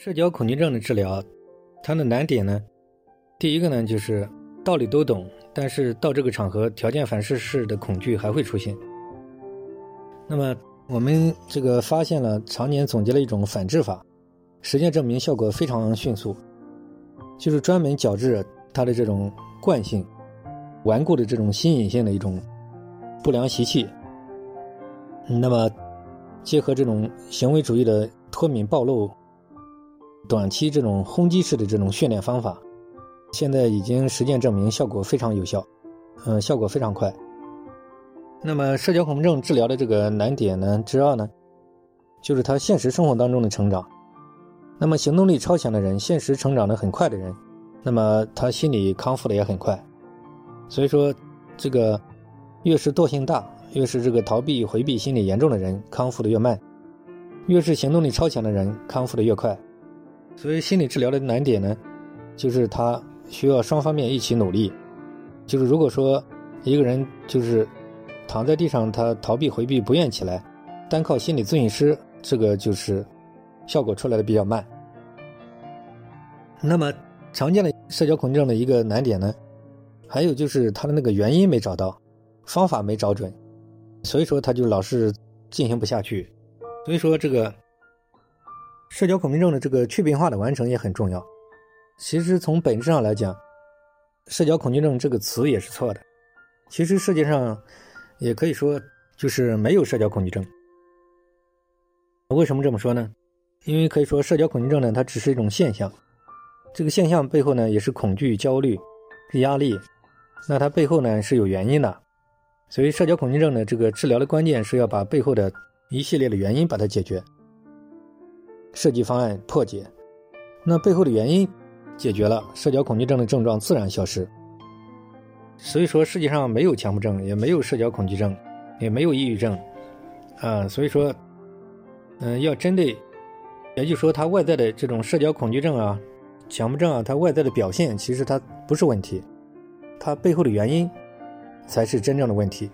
社交恐惧症的治疗，它的难点呢，第一个呢就是道理都懂，但是到这个场合条件反射式的恐惧还会出现。那么我们这个发现了，常年总结了一种反制法，实践证明效果非常迅速，就是专门矫治它的这种惯性、顽固的这种新颖性的一种不良习气。那么结合这种行为主义的脱敏暴露、短期这种轰击式的这种训练方法，现在已经实践证明效果非常有效，效果非常快。那么社交恐惧症治疗的这个难点呢之二呢，就是他现实生活当中的成长。那么行动力超强的人，现实成长的很快的人，那么他心理康复的也很快。所以说这个越是惰性大，越是这个逃避回避心理严重的人，康复的越慢，越是行动力超强的人，康复的越快。所以心理治疗的难点呢，就是他需要双方面一起努力。就是如果说一个人就是躺在地上，他逃避回避不愿起来，单靠心理咨询师，这个就是效果出来的比较慢。那么常见的社交恐惧症的一个难点呢，还有就是他的那个原因没找到，方法没找准，所以说他就老是进行不下去。所以说这个社交恐惧症的这个去病化的完成也很重要。其实从本质上来讲，社交恐惧症这个词也是错的。其实世界上也可以说就是没有社交恐惧症。为什么这么说呢？因为可以说社交恐惧症呢，它只是一种现象，这个现象背后呢也是恐惧、焦虑、压力，那它背后呢是有原因的。所以社交恐惧症呢，这个治疗的关键是要把背后的一系列的原因把它解决，设计方案破解，那背后的原因解决了，社交恐惧症的症状自然消失。所以说世界上没有强迫症，也没有社交恐惧症，也没有抑郁症啊。所以说要针对，也就是说它外在的这种社交恐惧症啊、强迫症啊，它外在的表现其实它不是问题，它背后的原因才是真正的问题。